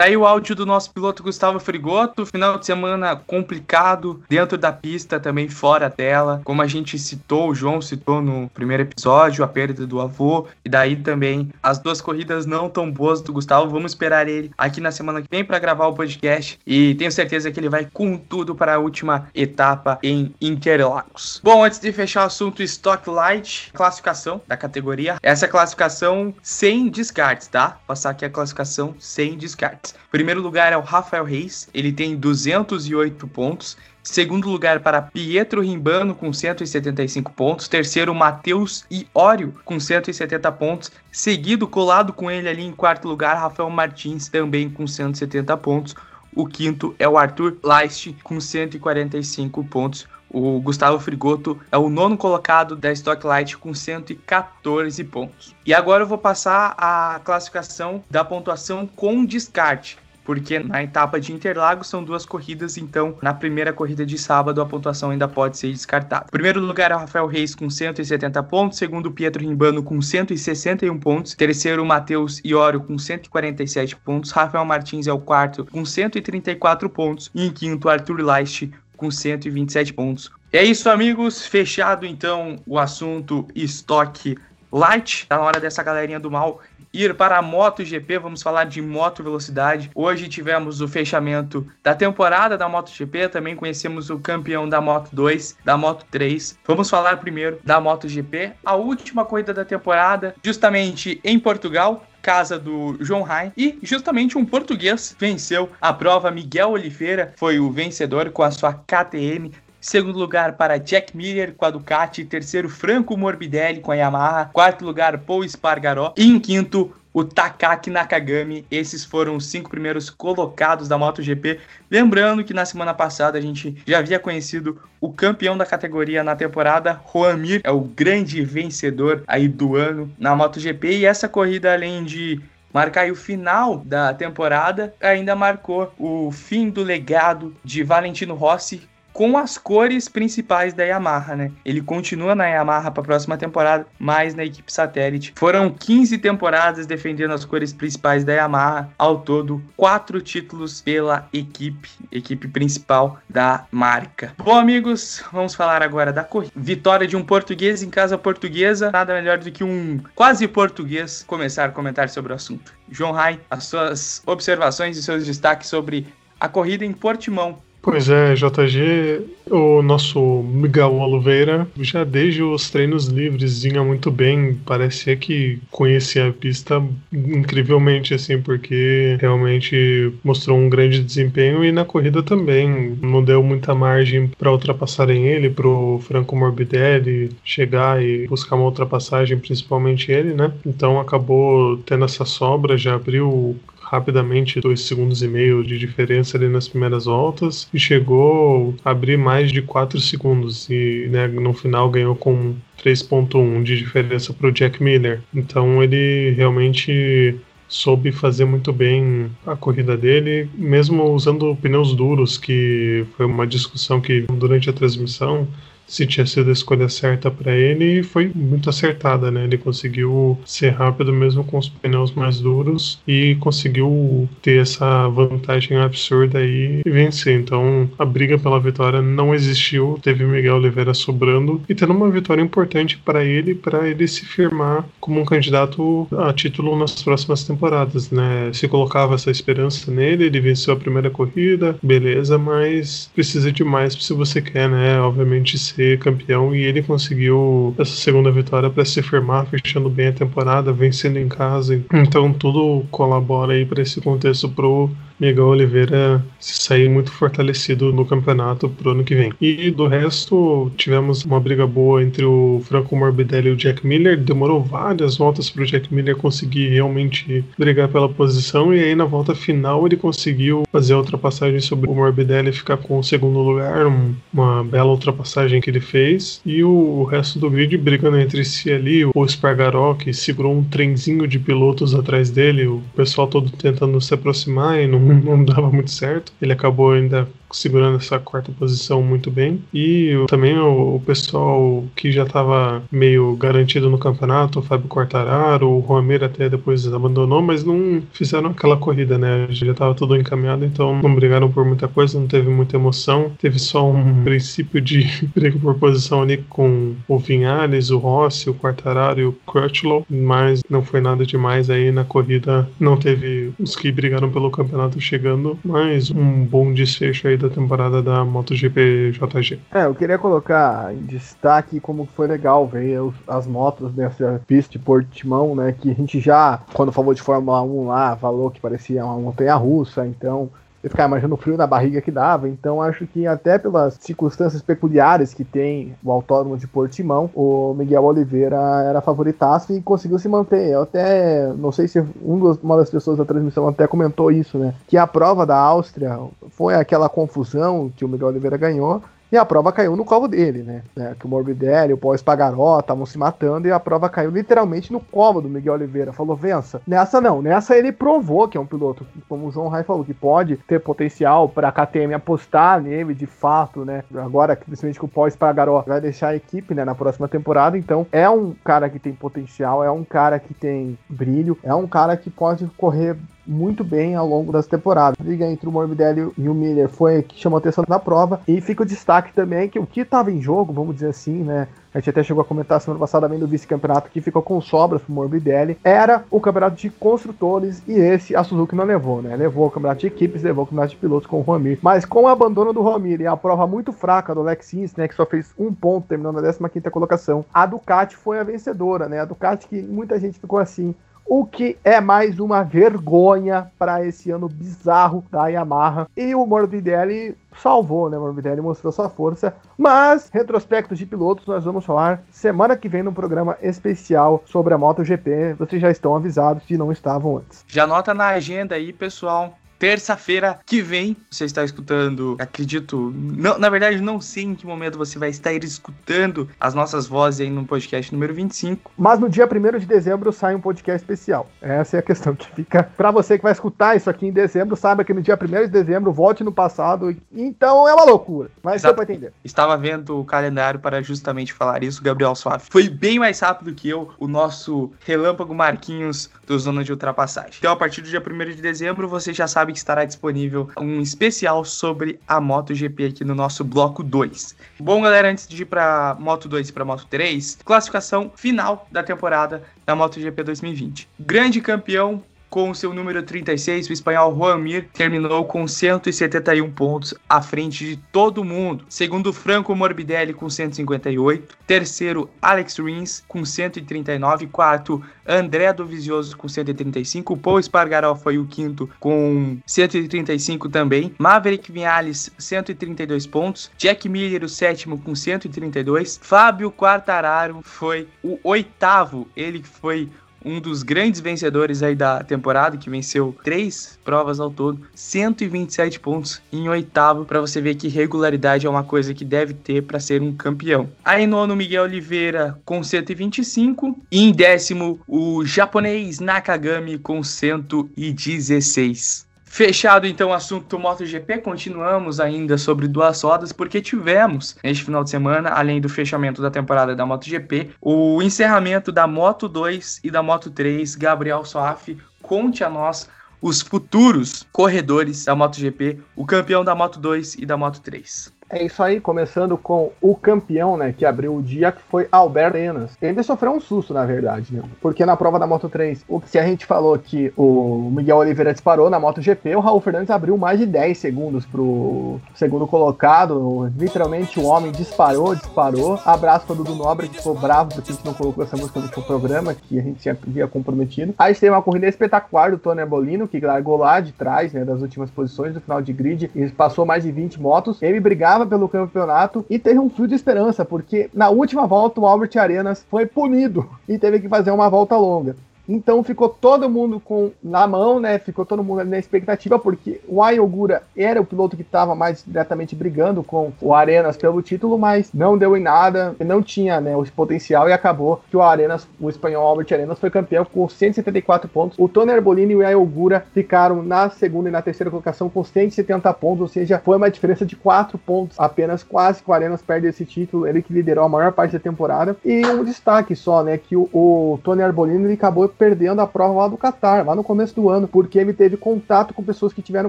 Aí o áudio do nosso piloto Gustavo Frigoto, final de semana complicado, dentro da pista, também fora dela, como a gente citou, o João citou no primeiro episódio, a perda do avô, e daí também as duas corridas não tão boas do Gustavo. Vamos esperar ele aqui na semana que vem para gravar o podcast, e tenho certeza que ele vai com tudo para a última etapa em Interlagos. Bom, antes de fechar o assunto Stock Lite, classificação da categoria, essa classificação sem descartes, tá? Passar aqui a classificação sem descartes. Primeiro lugar é o Rafael Reis, ele tem duzentos e oito pontos. Segundo lugar para Pietro Rimbano com cento e setenta e cinco pontos. Terceiro, Matheus Iório com cento e setenta pontos. Seguido, colado com ele ali em quarto lugar, Rafael Martins também com cento e setenta pontos. O quinto é o Arthur Leist com cento e quarenta e cinco pontos. O Gustavo Frigoto é o nono colocado da Stock Lite com cento e quatorze pontos. E agora eu vou passar a classificação da pontuação com descarte, porque na etapa de Interlagos são duas corridas, então na primeira corrida de sábado a pontuação ainda pode ser descartada. Primeiro lugar é o Rafael Reis com cento e setenta pontos, segundo Pietro Rimbano com cento e sessenta e um pontos, terceiro Matheus Iório com cento e quarenta e sete pontos, Rafael Martins é o quarto com cento e trinta e quatro pontos e em quinto Arthur Leist com cento e vinte e sete pontos. É isso, amigos. Fechado, então, o assunto Stock Lite. Tá na hora dessa galerinha do mal ir para a Moto G P. Vamos falar de moto velocidade. Hoje tivemos o fechamento da temporada da Moto G P, também conhecemos o campeão da Moto dois, da Moto três. Vamos falar primeiro da Moto G P, a última corrida da temporada, justamente em Portugal, casa do João Hein, e justamente um português venceu a prova. Miguel Oliveira foi o vencedor com a sua K T M. Segundo lugar para Jack Miller com a Ducati. Terceiro, Franco Morbidelli com a Yamaha. Quarto lugar, Pol Espargaró. E em quinto, o Takaki Nakagami. Esses foram os cinco primeiros colocados da MotoGP. Lembrando que na semana passada a gente já havia conhecido o campeão da categoria na temporada, Juan Mir. É o grande vencedor aí do ano na MotoGP. E essa corrida, além de marcar aí o final da temporada, ainda marcou o fim do legado de Valentino Rossi com as cores principais da Yamaha, né? Ele continua na Yamaha para a próxima temporada, mas na equipe satélite. Foram quinze temporadas defendendo as cores principais da Yamaha. Ao todo, quatro títulos pela equipe, equipe principal da marca. Bom, amigos, vamos falar agora da corrida. Vitória de um português em casa portuguesa. Nada melhor do que um quase português começar a comentar sobre o assunto. João Hein, as suas observações e seus destaques sobre a corrida em Portimão. Pois é, J G, o nosso Miguel Oliveira já desde os treinos livres vinha muito bem, parecia que conhecia a pista incrivelmente, assim, porque realmente mostrou um grande desempenho e na corrida também, não deu muita margem para ultrapassarem ele, pro Franco Morbidelli chegar e buscar uma ultrapassagem, principalmente ele, né? Então acabou tendo essa sobra, já abriu rapidamente dois segundos e meio de diferença ali nas primeiras voltas e chegou a abrir mais de quatro segundos e, né, no final ganhou com três ponto um de diferença para o Jack Miller. Então ele realmente soube fazer muito bem a corrida dele, mesmo usando pneus duros, que foi uma discussão que durante a transmissão se tinha sido a escolha certa para ele, e foi muito acertada, né? Ele conseguiu ser rápido mesmo com os pneus mais duros e conseguiu ter essa vantagem absurda aí e vencer. Então a briga pela vitória não existiu, teve Miguel Oliveira sobrando e tendo uma vitória importante para ele, para ele se firmar como um candidato a título nas próximas temporadas, né? Se colocava essa esperança nele, ele venceu a primeira corrida, beleza, mas precisa de mais se você quer, né? Obviamente, campeão, e ele conseguiu essa segunda vitória para se firmar, fechando bem a temporada, vencendo em casa. Então tudo colabora aí para esse contexto pro Miguel Oliveira se sair muito fortalecido no campeonato pro ano que vem. E do resto, tivemos uma briga boa entre o Franco Morbidelli e o Jack Miller. Demorou várias voltas pro Jack Miller conseguir realmente brigar pela posição, e aí na volta final ele conseguiu fazer a ultrapassagem sobre o Morbidelli e ficar com o segundo lugar, um, uma bela ultrapassagem que ele fez. E o, o resto do grid brigando entre si ali, o Espargaró, que segurou um trenzinho de pilotos atrás dele, o pessoal todo tentando se aproximar e não não dava muito certo. Ele acabou ainda segurando essa quarta posição muito bem. E também o, o pessoal que já estava meio garantido no campeonato, o Fábio Quartararo, o Romero até depois abandonou, mas não fizeram aquela corrida, né? Já estava tudo encaminhado, então não brigaram por muita coisa, não teve muita emoção. Teve só um princípio de briga por posição ali com o Vinhales, o Rossi, o Quartararo e o Crutchlow, mas não foi nada demais aí na corrida. Não teve os que brigaram pelo campeonato chegando, mas um bom desfecho aí da temporada da MotoGP J G. É, eu queria colocar em destaque como foi legal ver os, as motos nessa pista de Portimão, né, que a gente já, quando falou de Fórmula um lá, falou que parecia uma montanha-russa, então eu ficava imaginando o frio na barriga que dava, então acho que até pelas circunstâncias peculiares que tem o autódromo de Portimão, o Miguel Oliveira era favoritaço e conseguiu se manter. Eu até, não sei se uma das pessoas da transmissão até comentou isso, né, que a prova da Áustria foi aquela confusão que o Miguel Oliveira ganhou, e a prova caiu no colo dele, né? É, que o Morbidelli, o Pol Espargaró estavam se matando e a prova caiu literalmente no colo do Miguel Oliveira. Falou, vença. Nessa não. Nessa ele provou que é um piloto, como o João Rai falou, que pode ter potencial para a K T M apostar nele de fato, né? Agora, principalmente que o Pol Espargaró vai deixar a equipe, né, na próxima temporada. Então, é um cara que tem potencial, é um cara que tem brilho, é um cara que pode correr muito bem ao longo das temporadas. A briga entre o Morbidelli e o Miller foi a que chamou a atenção na prova, e fica o destaque também que o que estava em jogo, vamos dizer assim, né? A gente até chegou a comentar semana passada também do vice-campeonato, que ficou com sobras pro Morbidelli, era o campeonato de construtores, e esse a Suzuki não levou, né? Levou o campeonato de equipes, levou o campeonato de pilotos com o Romir, mas com o abandono do Romir e a prova muito fraca do Lexins, né, que só fez um ponto, terminando na décima quinta colocação, a Ducati foi a vencedora, né? A Ducati que muita gente ficou assim, o que é mais uma vergonha para esse ano bizarro da Yamaha. E o Morbidelli salvou, né? O Morbidelli mostrou sua força. Mas, retrospecto de pilotos, nós vamos falar semana que vem num programa especial sobre a MotoGP. Vocês já estão avisados, se não estavam antes. Já anota na agenda aí, pessoal. Terça-feira que vem, você está escutando, acredito, não, na verdade não sei em que momento você vai estar escutando as nossas vozes aí no podcast número vinte e cinco. Mas no dia primeiro de dezembro sai um podcast especial. Essa é a questão que fica para você que vai escutar isso aqui em dezembro, saiba que no dia primeiro de dezembro volte no passado, então é uma loucura, mas deu para entender. Estava vendo o calendário para justamente falar isso, Gabriel Sawaf foi bem mais rápido que eu, o nosso relâmpago Marquinhos do Zona de Ultrapassagem. Então a partir do dia primeiro de dezembro você já sabe que estará disponível um especial sobre a MotoGP aqui no nosso bloco dois. Bom, galera, antes de ir para Moto dois e para Moto três, classificação final da temporada da MotoGP dois mil e vinte. Grande campeão com o seu número trinta e seis, o espanhol Joan Mir terminou com cento e setenta e um pontos à frente de todo mundo. Segundo, Franco Morbidelli com cento e cinquenta e oito. Terceiro, Alex Rins com cento e trinta e nove. Quarto, André Dovizioso com cento e trinta e cinco. Pol Espargaró foi o quinto com cento e trinta e cinco também. Maverick Vinales, cento e trinta e dois pontos. Jack Miller, o sétimo, com cento e trinta e dois. Fábio Quartararo foi o oitavo. Ele que foi um dos grandes vencedores aí da temporada, que venceu três provas ao todo, cento e vinte e sete pontos em oitavo, para você ver que regularidade é uma coisa que deve ter para ser um campeão. Aí nono, Miguel Oliveira com cento e vinte e cinco, e em décimo o japonês Nakagami com cento e dezesseis. Fechado então o assunto MotoGP, continuamos ainda sobre duas rodas, porque tivemos neste final de semana, além do fechamento da temporada da MotoGP, o encerramento da Moto dois e da Moto três. Gabriel Sawaf, conte a nós os futuros corredores da MotoGP, o campeão da Moto dois e da Moto três. É isso aí, começando com o campeão, né, que abriu o dia, que foi Albert Arenas. Ele ainda sofreu um susto, na verdade, né, porque na prova da Moto três, o que se a gente falou que o Miguel Oliveira disparou na Moto G P, o Raul Fernandes abriu mais de dez segundos pro segundo colocado, literalmente o homem disparou, disparou. Abraço para o Dudu Nobre, que ficou bravo porque a gente não colocou essa música no programa, que a gente tinha, tinha comprometido. Aí teve uma corrida espetacular do Tony Arbolino, que largou lá de trás, né, das últimas posições do final de grid, e passou mais de vinte motos. Ele brigava pelo campeonato e teve um fio de esperança, porque na última volta o Albert Arenas foi punido e teve que fazer uma volta longa. Então ficou todo mundo com, na mão, né? Ficou todo mundo na expectativa, porque o Ai Ogura era o piloto que estava mais diretamente brigando com o Arenas pelo título, mas não deu em nada, não tinha, né, o potencial, e acabou que o Arenas, o espanhol Albert Arenas, foi campeão com cento e setenta e quatro pontos. O Tony Arbolino e o Ai Ogura ficaram na segunda e na terceira colocação com cento e setenta pontos, ou seja, foi uma diferença de quatro pontos apenas, quase que o Arenas perde esse título, ele que liderou a maior parte da temporada. E um destaque só, né, que o, o Tony Arbolino, ele acabou perdendo a prova lá do Qatar, lá no começo do ano, porque ele teve contato com pessoas que tiveram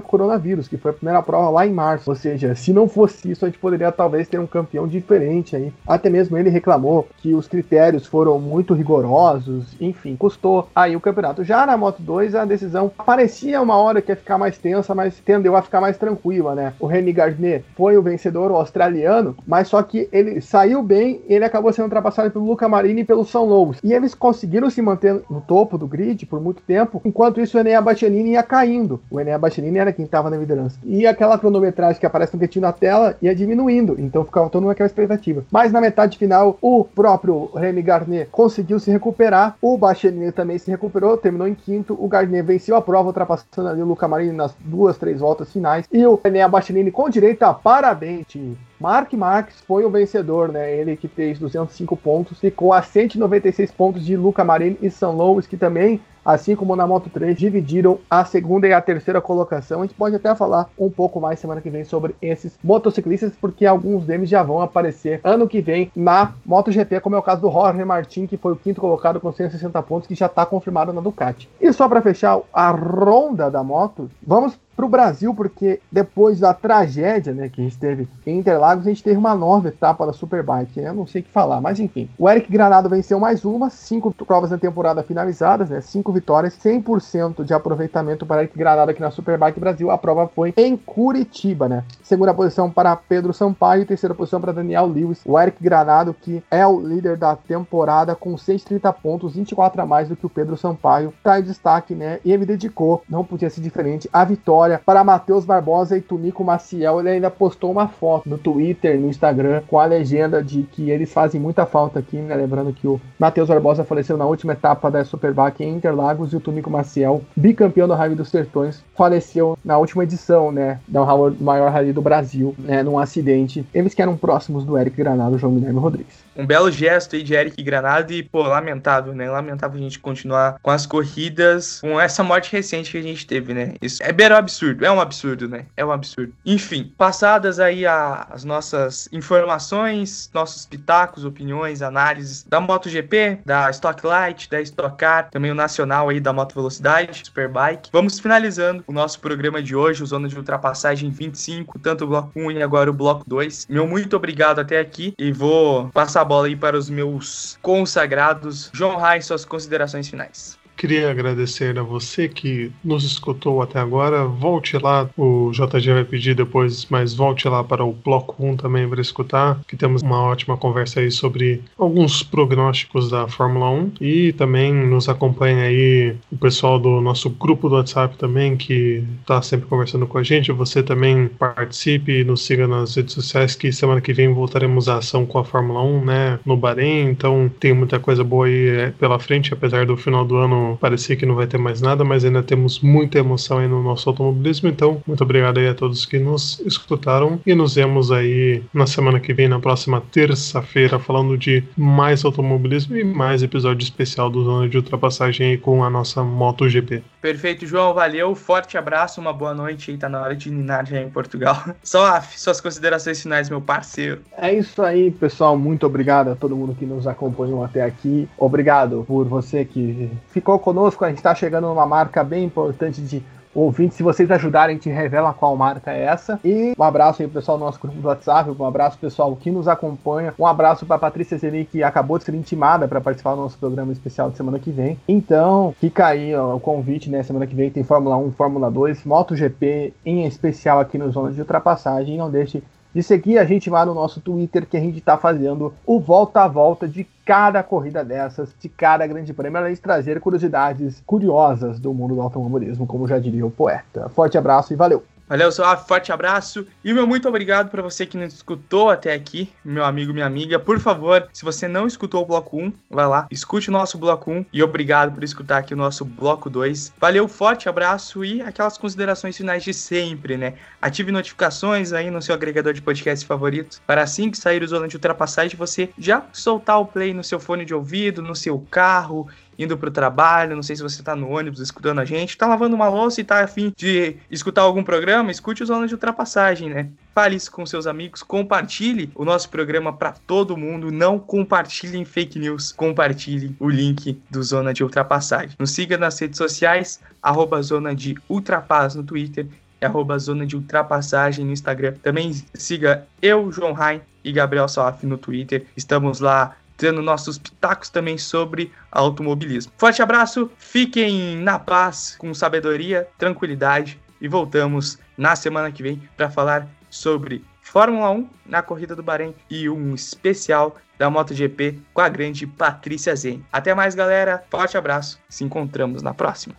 coronavírus, que foi a primeira prova lá em março. Ou seja, se não fosse isso, a gente poderia talvez ter um campeão diferente aí. Até mesmo ele reclamou que os critérios foram muito rigorosos, enfim, custou aí o campeonato. Já na Moto dois, a decisão parecia uma hora que ia ficar mais tensa, mas tendeu a ficar mais tranquila, né? O Remy Gardner foi o vencedor, o australiano, mas só que ele saiu bem, ele acabou sendo ultrapassado pelo Luca Marini e pelo São Lobos. E eles conseguiram se manter no topo do grid por muito tempo, enquanto isso o Enea Bastianini ia caindo, o Enea Bastianini era quem estava na liderança, e aquela cronometragem que aparece no retinho na tela ia diminuindo, então ficava todo mundo aquela expectativa, mas na metade final o próprio Remy Gardner conseguiu se recuperar, o Bastianini também se recuperou, terminou em quinto, o Gardner venceu a prova, ultrapassando ali o Luca Marini nas duas, três voltas finais, e o Enea Bastianini com direito a parabéns, time. Mark Marques foi o vencedor, né? Ele que fez duzentos e cinco pontos, ficou a cento e noventa e seis pontos de Luca Marini e São Louis, que também assim como na Moto três, dividiram a segunda e a terceira colocação. A gente pode até falar um pouco mais semana que vem sobre esses motociclistas, porque alguns deles já vão aparecer ano que vem na Moto G P, como é o caso do Jorge Martin, que foi o quinto colocado com cento e sessenta pontos, que já está confirmado na Ducati. E só para fechar a ronda da moto, vamos para o Brasil, porque depois da tragédia, né, que a gente teve em Interlagos, a gente teve uma nova etapa da Superbike, né? Eu não sei o que falar, mas enfim. O Eric Granado venceu mais uma, cinco provas na temporada finalizadas, né, cinco vitórias, cem por cento de aproveitamento para Eric Granado aqui na Superbike Brasil. A prova foi em Curitiba, né? Segunda posição para Pedro Sampaio, terceira posição para Daniel Lewis. O Eric Granado, que é o líder da temporada com cento e trinta pontos, vinte e quatro a mais do que o Pedro Sampaio, está em destaque, né, e ele dedicou, não podia ser diferente, a vitória para Matheus Barbosa e Tunico Maciel. Ele ainda postou uma foto no Twitter, no Instagram, com a legenda de que eles fazem muita falta aqui, né? Lembrando que o Matheus Barbosa faleceu na última etapa da Superbike em Interlagos, e o Tunico Maciel, bicampeão do Rally dos Sertões, faleceu na última edição, né, da maior rally do Brasil, né, num acidente. Eles que eram próximos do Eric Granado, João Guilherme Rodrigues. Um belo gesto aí de Eric Granado e, pô, lamentável, né? Lamentável a gente continuar com as corridas, com essa morte recente que a gente teve, né? Isso é beiro absurdo. É um absurdo, né? É um absurdo. Enfim, passadas aí a, as nossas informações, nossos pitacos, opiniões, análises da MotoGP, da Stock Lite, da Stock Car, também o nacional aí da Moto Velocidade, Superbike. Vamos finalizando o nosso programa de hoje, o Zona de Ultrapassagem vinte e cinco, tanto o bloco um e agora o bloco dois. Meu muito obrigado até aqui e vou passar a bola aí para os meus consagrados. João Reis, suas considerações finais. Queria agradecer a você que nos escutou até agora. Volte lá, o J G vai pedir depois, mas volte lá para o bloco um também para escutar, que temos uma ótima conversa aí sobre alguns prognósticos da Fórmula um. E também nos acompanha aí o pessoal do nosso grupo do WhatsApp também, que está sempre conversando com a gente. Você também participe, nos siga nas redes sociais, que semana que vem voltaremos à ação com a Fórmula um, né, no Bahrein. Então tem muita coisa boa aí pela frente, apesar do final do ano parecia que não vai ter mais nada, mas ainda temos muita emoção aí no nosso automobilismo. Então, muito obrigado aí a todos que nos escutaram e nos vemos aí na semana que vem, na próxima terça-feira, falando de mais automobilismo e mais episódio especial do Zona de Ultrapassagem aí com a nossa MotoGP. Perfeito, João, valeu, forte abraço, uma boa noite, aí tá na hora de ninar já em Portugal. Sawaf, suas considerações finais, meu parceiro. É isso aí, pessoal, muito obrigado a todo mundo que nos acompanhou até aqui, obrigado por você que ficou conosco. A gente está chegando numa marca bem importante de ouvintes. Se vocês ajudarem, a gente revela qual marca é essa. E um abraço aí pro pessoal do nosso grupo do WhatsApp, um abraço pessoal que nos acompanha, um abraço pra Patrícia Zeni, que acabou de ser intimada para participar do nosso programa especial de semana que vem. Então, fica aí ó, o convite, né? Semana que vem tem Fórmula um, Fórmula dois, MotoGP, em especial aqui no Zona de Ultrapassagem. Não deixe de seguir a gente lá no nosso Twitter, que a gente está fazendo o volta a volta de cada corrida dessas, de cada grande prêmio, além de trazer curiosidades curiosas do mundo do automobilismo, como já diria o poeta. Forte abraço e valeu! Valeu, pessoal, forte abraço e meu muito obrigado para você que nos escutou até aqui, meu amigo, minha amiga. Por favor, se você não escutou o bloco um, vai lá, escute o nosso bloco um e obrigado por escutar aqui o nosso bloco dois. Valeu, forte abraço e aquelas considerações finais de sempre, né? Ative notificações aí no seu agregador de podcast favorito para assim que sair o Zona de Ultrapassagem você já soltar o play no seu fone de ouvido, no seu carro, indo pro trabalho, não sei se você tá no ônibus escutando a gente, tá lavando uma louça e tá afim de escutar algum programa, escute o Zona de Ultrapassagem, né? Fale isso com seus amigos, compartilhe o nosso programa pra todo mundo, não compartilhem fake news, compartilhe o link do Zona de Ultrapassagem. Nos siga nas redes sociais, arroba Zona de Ultrapass no Twitter, e arroba Zona de Ultrapassagem no Instagram. Também siga eu, João Hein e Gabriel Sawaf no Twitter, estamos lá dando nossos pitacos também sobre automobilismo. Forte abraço, fiquem na paz, com sabedoria, tranquilidade e voltamos na semana que vem para falar sobre Fórmula um na Corrida do Bahrein e um especial da MotoGP com a grande Patrícia Zen. Até mais, galera, forte abraço, se encontramos na próxima.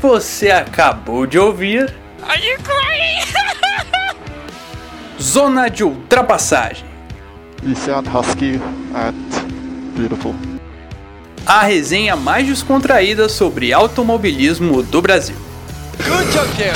Você acabou de ouvir... Are you crying? Zona de Ultrapassagem. A resenha mais descontraída sobre automobilismo do Brasil. Good job,